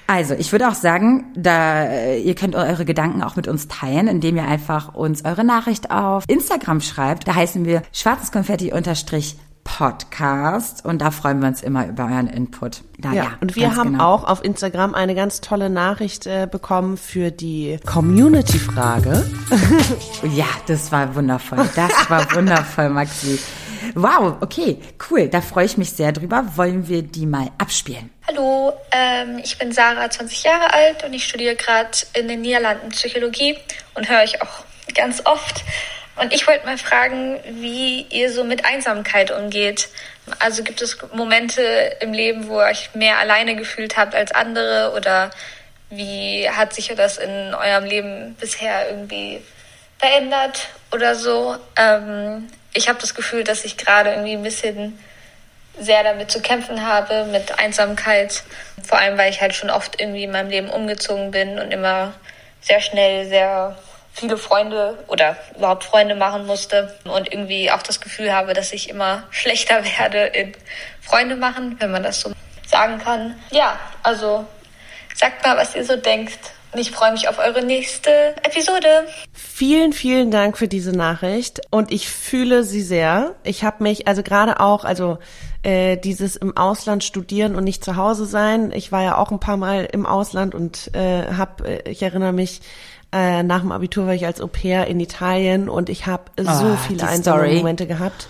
Also, ich würde auch sagen, ihr könnt eure Gedanken auch mit uns teilen, indem ihr einfach uns eure Nachricht auf Instagram schreibt. Da heißen wir schwarzeskonfetti_podcast. Podcast und da freuen wir uns immer über euren Input. Ja, und wir haben auch auf Instagram eine ganz tolle Nachricht bekommen für die Community-Frage. Ja, das war wundervoll. Das war wundervoll, Maxi. Wow, okay, cool. Da freue ich mich sehr drüber. Wollen wir die mal abspielen? Hallo, ich bin Sarah, 20 Jahre alt und ich studiere gerade in den Niederlanden Psychologie und höre euch auch ganz oft. Und ich wollte mal fragen, wie ihr so mit Einsamkeit umgeht. Also gibt es Momente im Leben, wo ihr euch mehr alleine gefühlt habt als andere? Oder wie hat sich das in eurem Leben bisher irgendwie verändert oder so? Ich habe das Gefühl, dass ich gerade irgendwie ein bisschen sehr damit zu kämpfen habe, mit Einsamkeit. Vor allem, weil ich halt schon oft irgendwie in meinem Leben umgezogen bin und immer sehr schnell, sehr viele Freunde oder überhaupt Freunde machen musste und irgendwie auch das Gefühl habe, dass ich immer schlechter werde in Freunde machen, wenn man das so sagen kann. Ja, also sagt mal, was ihr so denkt. Und ich freue mich auf eure nächste Episode. Vielen, vielen Dank für diese Nachricht und ich fühle sie sehr. Ich habe mich, also gerade auch, dieses im Ausland studieren und nicht zu Hause sein. Ich war ja auch ein paar Mal im Ausland und ich erinnere mich, nach dem Abitur war ich als Au-pair in Italien und ich habe so viele einsame Momente gehabt.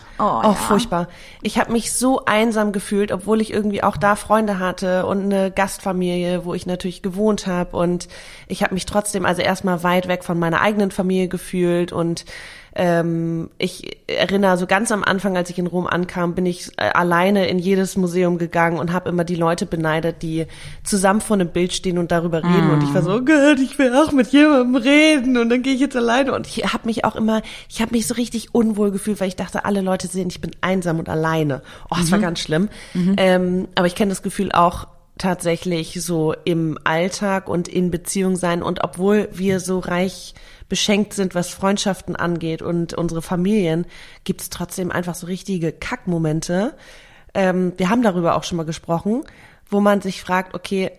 Furchtbar. Ich habe mich so einsam gefühlt, obwohl ich irgendwie auch da Freunde hatte und eine Gastfamilie, wo ich natürlich gewohnt habe. Und ich habe mich trotzdem also erstmal weit weg von meiner eigenen Familie gefühlt. Und ich erinnere, so ganz am Anfang, als ich in Rom ankam, bin ich alleine in jedes Museum gegangen und habe immer die Leute beneidet, die zusammen vor einem Bild stehen und darüber reden. Und ich war so, Gott, ich will auch mit jemandem reden und dann gehe ich jetzt alleine. Und ich habe mich auch immer, so richtig unwohl gefühlt, weil ich dachte, alle Leute sehen, ich bin einsam und alleine. Das war ganz schlimm. Aber ich kenne das Gefühl auch tatsächlich so im Alltag und in Beziehung sein. Und obwohl wir so reich beschenkt sind, was Freundschaften angeht und unsere Familien, gibt es trotzdem einfach so richtige Kackmomente. Wir haben darüber auch schon mal gesprochen, wo man sich fragt, okay,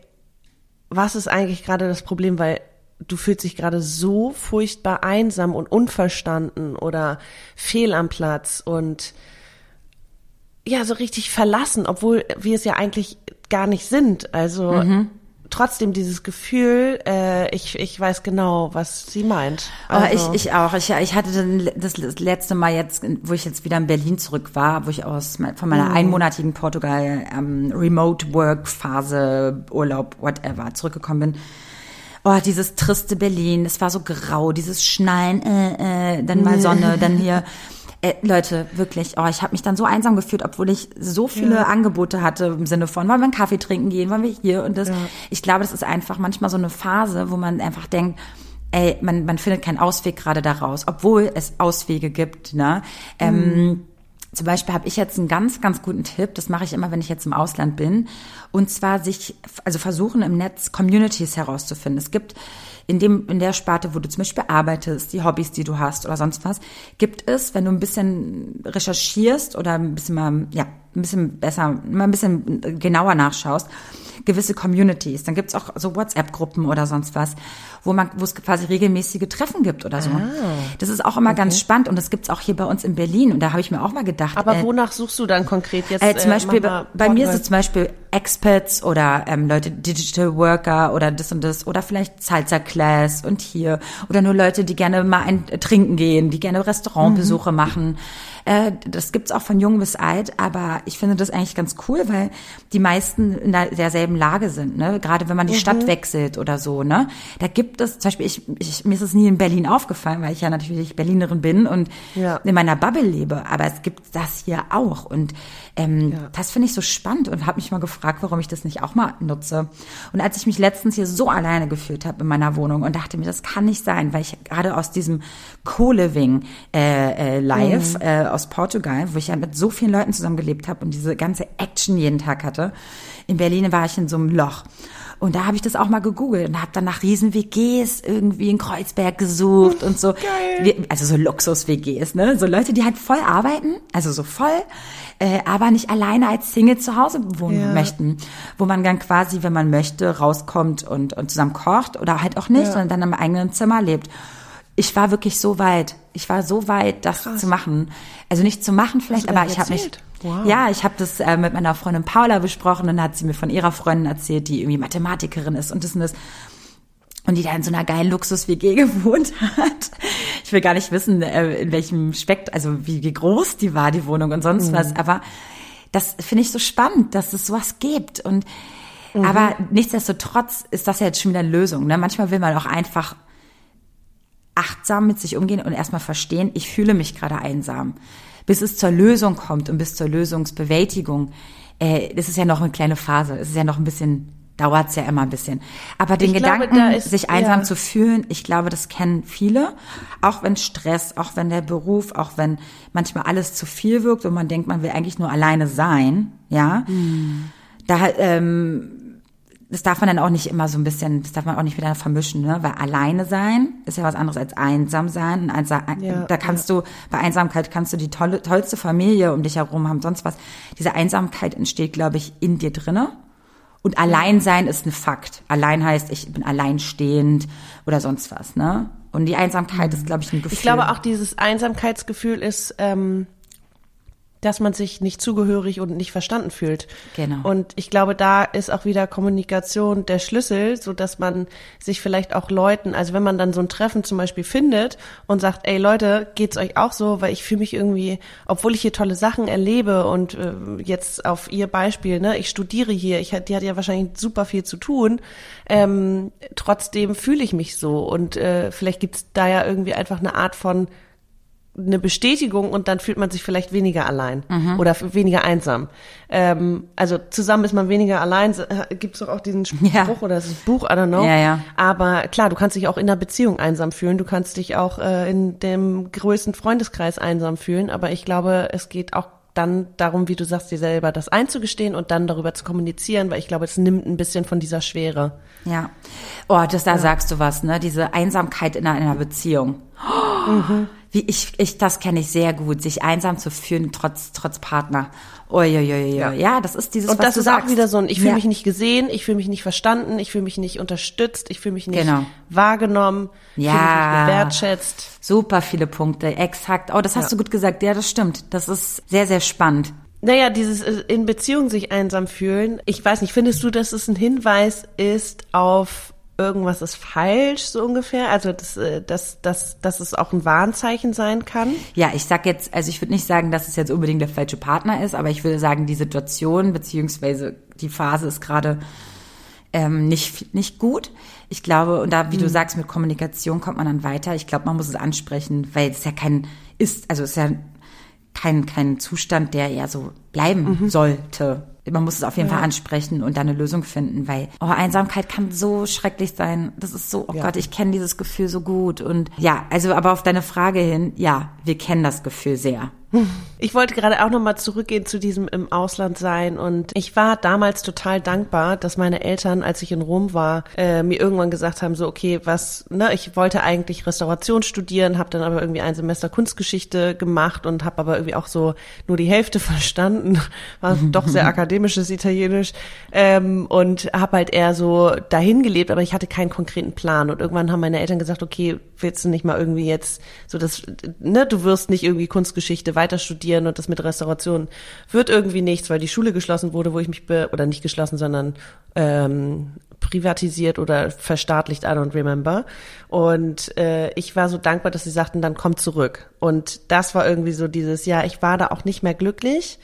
was ist eigentlich gerade das Problem, weil du fühlst dich gerade so furchtbar einsam und unverstanden oder fehl am Platz und ja, so richtig verlassen, obwohl wir es ja eigentlich gar nicht sind. Also trotzdem dieses Gefühl, ich weiß genau, was sie meint. Also. Ich auch. Ich hatte das letzte Mal jetzt, wo ich jetzt wieder in Berlin zurück war, wo ich von meiner einmonatigen Portugal Remote-Work-Phase, Urlaub, whatever, zurückgekommen bin. Dieses triste Berlin, es war so grau, dieses Schneien, dann mal Sonne, dann hier. Leute, wirklich, ich habe mich dann so einsam gefühlt, obwohl ich so viele Angebote hatte im Sinne von, wollen wir einen Kaffee trinken gehen, wollen wir hier und das. Ja. Ich glaube, das ist einfach manchmal so eine Phase, wo man einfach denkt, man findet keinen Ausweg gerade daraus, obwohl es Auswege gibt, ne? Zum Beispiel habe ich jetzt einen ganz, ganz guten Tipp, das mache ich immer, wenn ich jetzt im Ausland bin, und zwar versuchen im Netz Communities herauszufinden. Es gibt in der Sparte, wo du zum Beispiel arbeitest, die Hobbys, die du hast oder sonst was, gibt es, wenn du ein bisschen recherchierst oder ein bisschen mal, ein bisschen besser, mal ein bisschen genauer nachschaust, gewisse Communities. Dann gibt's auch so WhatsApp-Gruppen oder sonst was, wo es quasi regelmäßige Treffen gibt oder so. Das ist auch immer ganz spannend und das gibt's auch hier bei uns in Berlin und da habe ich mir auch mal gedacht. Aber wonach suchst du dann konkret jetzt? Zum Beispiel bei mir ist es zum Beispiel Expats oder Leute, Digital Worker oder das und das oder vielleicht Salsa Class und hier oder nur Leute, die gerne mal trinken gehen, die gerne Restaurantbesuche machen. Das gibt's auch von jung bis alt, aber ich finde das eigentlich ganz cool, weil die meisten in derselben Lage sind, ne? Gerade wenn man die Stadt wechselt oder so, ne? Da gibt es, zum Beispiel, mir ist es nie in Berlin aufgefallen, weil ich ja natürlich Berlinerin bin und in meiner Bubble lebe, aber es gibt das hier auch und das finde ich so spannend und habe mich mal gefragt, warum ich das nicht auch mal nutze. Und als ich mich letztens hier so alleine gefühlt habe in meiner Wohnung und dachte mir, das kann nicht sein, weil ich gerade aus diesem Co-Living live aus Portugal, wo ich ja mit so vielen Leuten zusammengelebt habe und diese ganze Action jeden Tag hatte. In Berlin war ich in so einem Loch. Und da habe ich das auch mal gegoogelt und habe dann nach Riesen-WGs irgendwie in Kreuzberg gesucht und so. Geil. Also so Luxus-WGs, ne? So Leute, die halt voll arbeiten, also so voll, aber nicht alleine als Single zu Hause wohnen möchten. Wo man dann quasi, wenn man möchte, rauskommt und zusammen kocht oder halt auch nicht, sondern dann im eigenen Zimmer lebt. Ich war wirklich so weit. Ich war so weit, das zu machen. Also nicht zu machen vielleicht, aber ich habe mich... Wow. Ja, ich habe das mit meiner Freundin Paula besprochen, dann hat sie mir von ihrer Freundin erzählt, die irgendwie Mathematikerin ist und das und das. Und die da in so einer geilen Luxus-WG gewohnt hat. Ich will gar nicht wissen, in welchem Spektrum, also wie groß die war, die Wohnung und sonst was. Aber das finde ich so spannend, dass es sowas gibt. Und aber nichtsdestotrotz ist das ja jetzt schon wieder eine Lösung. Ne? Manchmal will man auch einfach achtsam mit sich umgehen und erstmal verstehen, ich fühle mich gerade einsam. Bis es zur Lösung kommt und bis zur Lösungsbewältigung, das ist ja noch eine kleine Phase. Es ist ja noch ein bisschen, dauert's ja immer ein bisschen. Aber den Gedanken, sich einsam zu fühlen, ich glaube, das kennen viele. Auch wenn Stress, auch wenn der Beruf, auch wenn manchmal alles zu viel wirkt und man denkt, man will eigentlich nur alleine sein, ja. Da, das darf man dann auch nicht immer so ein bisschen, das darf man auch nicht miteinander vermischen, ne? Weil alleine sein ist ja was anderes als einsam sein. Da kannst du, bei Einsamkeit kannst du die tollste Familie um dich herum haben, sonst was. Diese Einsamkeit entsteht, glaube ich, in dir drinne. Und allein sein ist ein Fakt. Allein heißt, ich bin alleinstehend oder sonst was, ne? Und die Einsamkeit ist, glaube ich, ein Gefühl. Ich glaube auch, dieses Einsamkeitsgefühl ist, dass man sich nicht zugehörig und nicht verstanden fühlt. Genau. Und ich glaube, da ist auch wieder Kommunikation der Schlüssel, so dass man sich vielleicht auch Leuten, also wenn man dann so ein Treffen zum Beispiel findet und sagt, ey Leute, geht's euch auch so? Weil ich fühle mich irgendwie, obwohl ich hier tolle Sachen erlebe und jetzt auf ihr Beispiel, ne, ich studiere hier, die hat ja wahrscheinlich super viel zu tun, trotzdem fühle ich mich so und vielleicht gibt's da ja irgendwie einfach eine Art von eine Bestätigung und dann fühlt man sich vielleicht weniger allein oder weniger einsam. Also zusammen ist man weniger allein. Gibt's doch auch diesen Spruch oder das Buch, I don't know. Ja, ja. Aber klar, du kannst dich auch in einer Beziehung einsam fühlen. Du kannst dich auch in dem größten Freundeskreis einsam fühlen. Aber ich glaube, es geht auch dann darum, wie du sagst, dir selber das einzugestehen und dann darüber zu kommunizieren, weil ich glaube, es nimmt ein bisschen von dieser Schwere. Ja. Oh, da sagst du was, ne? Diese Einsamkeit in einer Beziehung. Oh, das kenne ich sehr gut, sich einsam zu fühlen trotz Partner. Uiuiui. Ja, das ist dieses, und was du sagst. Und das ist auch wieder so ein, ich fühle mich nicht gesehen, ich fühle mich nicht verstanden, ich fühle mich nicht unterstützt, ich fühle mich nicht wahrgenommen, ich fühle mich nicht gewertschätzt. Super viele Punkte, exakt. Oh, das hast du gut gesagt. Ja, das stimmt. Das ist sehr, sehr spannend. Naja, dieses in Beziehung sich einsam fühlen. Ich weiß nicht, findest du, dass es ein Hinweis ist auf irgendwas ist falsch, so ungefähr? Also, dass es auch ein Warnzeichen sein kann? Ja, ich sag jetzt, also ich würde nicht sagen, dass es jetzt unbedingt der falsche Partner ist, aber ich würde sagen, die Situation beziehungsweise die Phase ist gerade nicht gut. Ich glaube, und da, wie du sagst, mit Kommunikation kommt man dann weiter. Ich glaube, man muss es ansprechen, weil es ja kein Zustand, der eher so bleiben sollte. Man muss es auf jeden Fall ansprechen und dann eine Lösung finden, weil Einsamkeit kann so schrecklich sein. Das ist so, Gott, ich kenne dieses Gefühl so gut. Und ja, also aber auf deine Frage hin, ja, wir kennen das Gefühl sehr. Ich wollte gerade auch nochmal zurückgehen zu diesem im Ausland sein und ich war damals total dankbar, dass meine Eltern, als ich in Rom war, mir irgendwann gesagt haben, so okay, ich wollte eigentlich Restauration studieren, habe dann aber irgendwie ein Semester Kunstgeschichte gemacht und habe aber irgendwie auch so nur die Hälfte verstanden, war doch sehr akademisches Italienisch und habe halt eher so dahin gelebt, aber ich hatte keinen konkreten Plan und irgendwann haben meine Eltern gesagt, okay, willst du nicht mal irgendwie jetzt so das, ne, du wirst nicht irgendwie Kunstgeschichte weiter studieren und das mit Restauration wird irgendwie nichts, weil die Schule geschlossen wurde, wo ich mich oder nicht geschlossen, sondern privatisiert oder verstaatlicht, I don't remember. Und ich war so dankbar, dass sie sagten, dann komm zurück. Und das war irgendwie so dieses, ja, ich war da auch nicht mehr glücklich.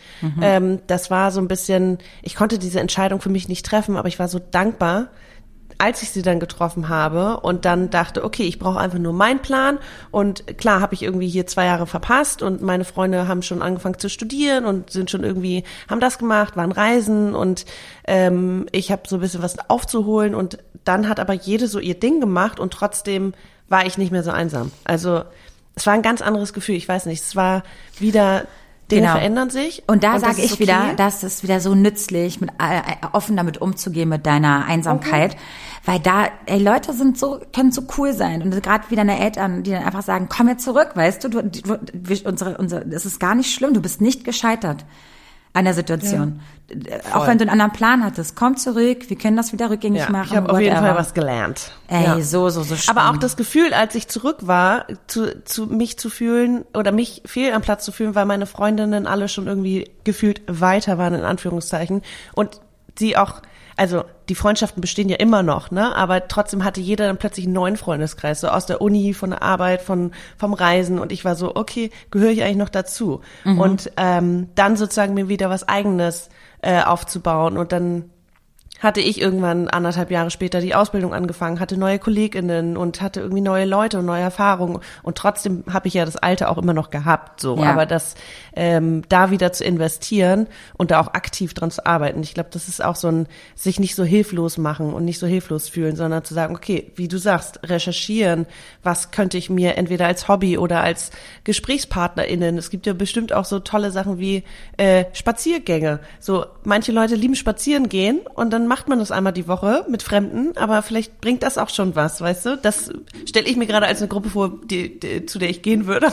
Das war so ein bisschen, ich konnte diese Entscheidung für mich nicht treffen, aber ich war so dankbar, als ich sie dann getroffen habe und dann dachte, okay, ich brauche einfach nur meinen Plan und klar habe ich irgendwie hier 2 Jahre verpasst und meine Freunde haben schon angefangen zu studieren und sind schon irgendwie, haben das gemacht, waren reisen und ich habe so ein bisschen was aufzuholen und dann hat aber jede so ihr Ding gemacht und trotzdem war ich nicht mehr so einsam. Also es war ein ganz anderes Gefühl, ich weiß nicht, es war wieder... Dinge verändern sich. Und da sage ich wieder, das ist wieder so nützlich, offen damit umzugehen mit deiner Einsamkeit, weil da, ey, Leute können so cool sein und gerade wie deine Eltern, die dann einfach sagen, komm jetzt zurück, weißt du, das ist gar nicht schlimm, du bist nicht gescheitert. an der Situation. Ja, auch wenn du einen anderen Plan hattest, komm zurück, wir können das wieder rückgängig machen. Ich habe auf jeden Fall was gelernt. Ey, so spannend. Aber auch das Gefühl, als ich zurück war, mich zu fühlen oder mich fehl am Platz zu fühlen, weil meine Freundinnen alle schon irgendwie gefühlt weiter waren, in Anführungszeichen. Und die auch, also die Freundschaften bestehen ja immer noch, ne? Aber trotzdem hatte jeder dann plötzlich einen neuen Freundeskreis, so aus der Uni, von der Arbeit, vom Reisen. Und ich war so, okay, gehöre ich eigentlich noch dazu? Mhm. Und dann sozusagen mir wieder was Eigenes aufzubauen. Und dann hatte ich irgendwann 1,5 Jahre später die Ausbildung angefangen, hatte neue KollegInnen und hatte irgendwie neue Leute und neue Erfahrungen. Und trotzdem habe ich ja das Alte auch immer noch gehabt. So, ja. Aber das da wieder zu investieren und da auch aktiv dran zu arbeiten, ich glaube, das ist auch so ein sich nicht so hilflos machen und nicht so hilflos fühlen, sondern zu sagen, okay, wie du sagst, recherchieren, was könnte ich mir entweder als Hobby oder als GesprächspartnerInnen, es gibt ja bestimmt auch so tolle Sachen wie Spaziergänge. So, manche Leute lieben spazieren gehen und dann macht man das einmal die Woche mit Fremden, aber vielleicht bringt das auch schon was, weißt du? Das stelle ich mir gerade als eine Gruppe vor, zu der ich gehen würde.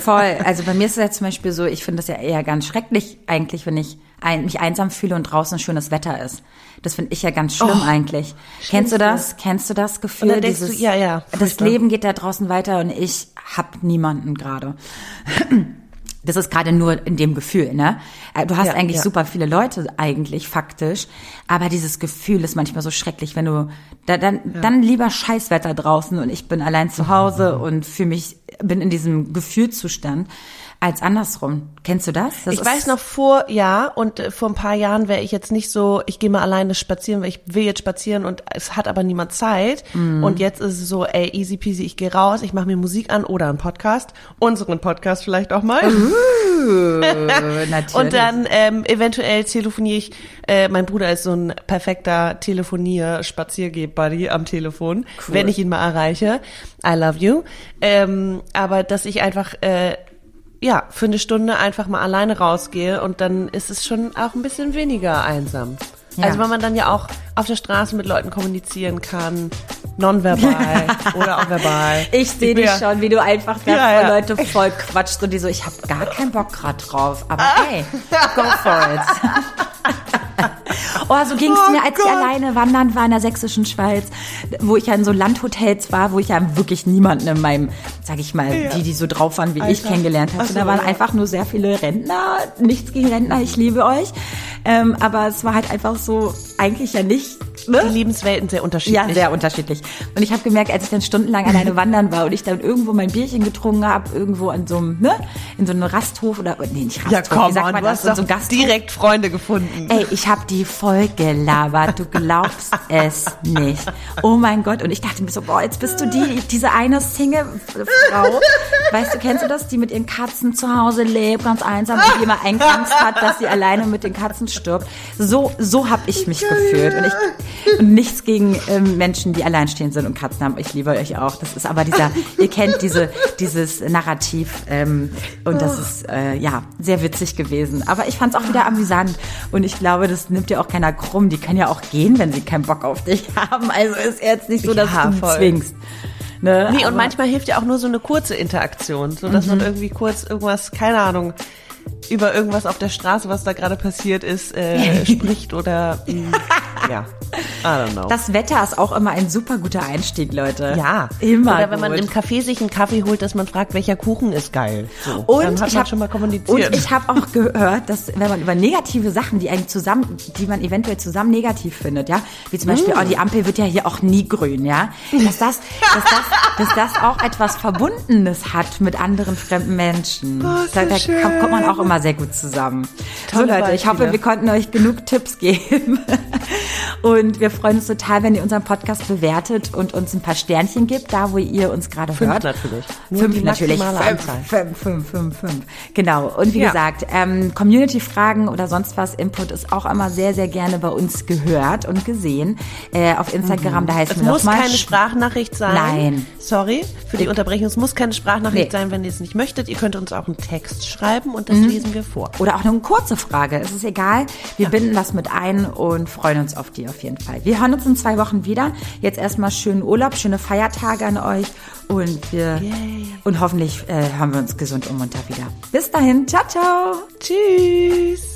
Voll. Also bei mir ist es ja zum Beispiel so, ich finde das ja eher ganz schrecklich eigentlich, wenn ich mich einsam fühle und draußen schönes Wetter ist. Das finde ich ja ganz schlimm eigentlich. Kennst du das? Kennst du das Gefühl? Und dann denkst du, ja. Das Leben geht da draußen weiter und ich habe niemanden gerade. Das ist gerade nur in dem Gefühl, ne? Du hast eigentlich super viele Leute eigentlich faktisch, aber dieses Gefühl ist manchmal so schrecklich, wenn du dann lieber Scheißwetter draußen und ich bin allein zu Hause und bin in diesem Gefühlszustand als andersrum. Kennst du das? Ich weiß noch vor ein paar Jahren wäre ich jetzt nicht so, ich gehe mal alleine spazieren, weil ich will jetzt spazieren und es hat aber niemand Zeit. Mm. Und jetzt ist es so, ey, easy peasy, ich gehe raus, ich mache mir Musik an oder einen Podcast, unseren Podcast vielleicht auch mal. Natürlich. Und dann eventuell telefoniere ich, mein Bruder ist so ein perfekter Telefonier-Spaziergeh-Buddy am Telefon, cool, wenn ich ihn mal erreiche. I love you. Aber dass ich einfach für eine Stunde einfach mal alleine rausgehe und dann ist es schon auch ein bisschen weniger einsam. Ja. Also weil man dann ja auch auf der Straße mit Leuten kommunizieren kann, nonverbal oder auch verbal. Ich sehe dich schon, wie du einfach Leute voll quatschst und die so, ich habe gar keinen Bock gerade drauf, aber hey, go for it. Oh, so ging es mir, als ich alleine wandern war in der sächsischen Schweiz, wo ich ja in so Landhotels war, wo ich ja wirklich niemanden in meinem, sag ich mal, die so drauf waren, wie ich kennengelernt habe. So, da waren einfach nur sehr viele Rentner, nichts gegen Rentner, ich liebe euch. Aber es war halt einfach so, eigentlich ja nicht, ne? Die Lebenswelten sehr unterschiedlich. Ja, sehr unterschiedlich. Und ich habe gemerkt, als ich dann stundenlang alleine wandern war und ich dann irgendwo mein Bierchen getrunken habe, irgendwo an so einem, ne, in so einem Rasthof oder, nee, nicht Rasthof, wie sagt man das? Du hast so Gasthof. Direkt Freunde gefunden. Ey, ich habe die voll gelabert, du glaubst es nicht. Oh mein Gott, und ich dachte mir so, boah, jetzt bist du diese eine Single-Frau, weißt du, kennst du das, die mit ihren Katzen zu Hause lebt, ganz einsam, die immer Angst hat, dass sie alleine mit den Katzen stirbt. So habe ich mich gefühlt und nichts gegen Menschen, die alleinstehend sind und Katzen haben. Ich liebe euch auch. Das ist aber ihr kennt dieses Narrativ und das ist sehr witzig gewesen. Aber ich fand es auch wieder amüsant und ich glaube, das nimmt dir auch keiner krumm. Die können ja auch gehen, wenn sie keinen Bock auf dich haben. Also ist jetzt nicht so, dass du zwingst. Ne? Nee, und manchmal hilft ja auch nur so eine kurze Interaktion, so dass man irgendwie kurz irgendwas, keine Ahnung, über irgendwas auf der Straße, was da gerade passiert ist, spricht oder I don't know. Das Wetter ist auch immer ein super guter Einstieg, Leute. Ja, immer. Oder wenn man im Café sich einen Kaffee holt, dass man fragt, welcher Kuchen ist geil. So, und dann hat man schon mal kommuniziert. Und ich habe auch gehört, dass wenn man über negative Sachen, die man eventuell zusammen negativ findet, ja, wie zum Beispiel, die Ampel wird ja hier auch nie grün, ja, dass das auch etwas Verbundenes hat mit anderen fremden Menschen. Oh, da kommt man auch immer sehr gut zusammen. Tolle so, Leute, Beispiele. Ich hoffe, wir konnten euch genug Tipps geben. Und wir freuen uns total, wenn ihr unseren Podcast bewertet und uns ein paar Sternchen gibt, da wo ihr uns gerade hört. 5 natürlich. 5. Genau. Und wie gesagt, Community-Fragen oder sonst was, Input ist auch immer sehr, sehr gerne bei uns gehört und gesehen. Auf Instagram, da heißt es nochmal. Es muss keine Sprachnachricht sein. Nein. Sorry für die Unterbrechung. Es muss keine Sprachnachricht sein, wenn ihr es nicht möchtet. Ihr könnt uns auch einen Text schreiben und das lesen wir vor. Oder auch eine kurze Frage. Es ist egal. Wir binden das mit ein und freuen uns auf die auf jeden Fall. Wir hören uns in 2 Wochen wieder. Jetzt erstmal schönen Urlaub, schöne Feiertage an euch und hoffentlich hören wir uns gesund und munter wieder. Bis dahin. Ciao, ciao. Tschüss.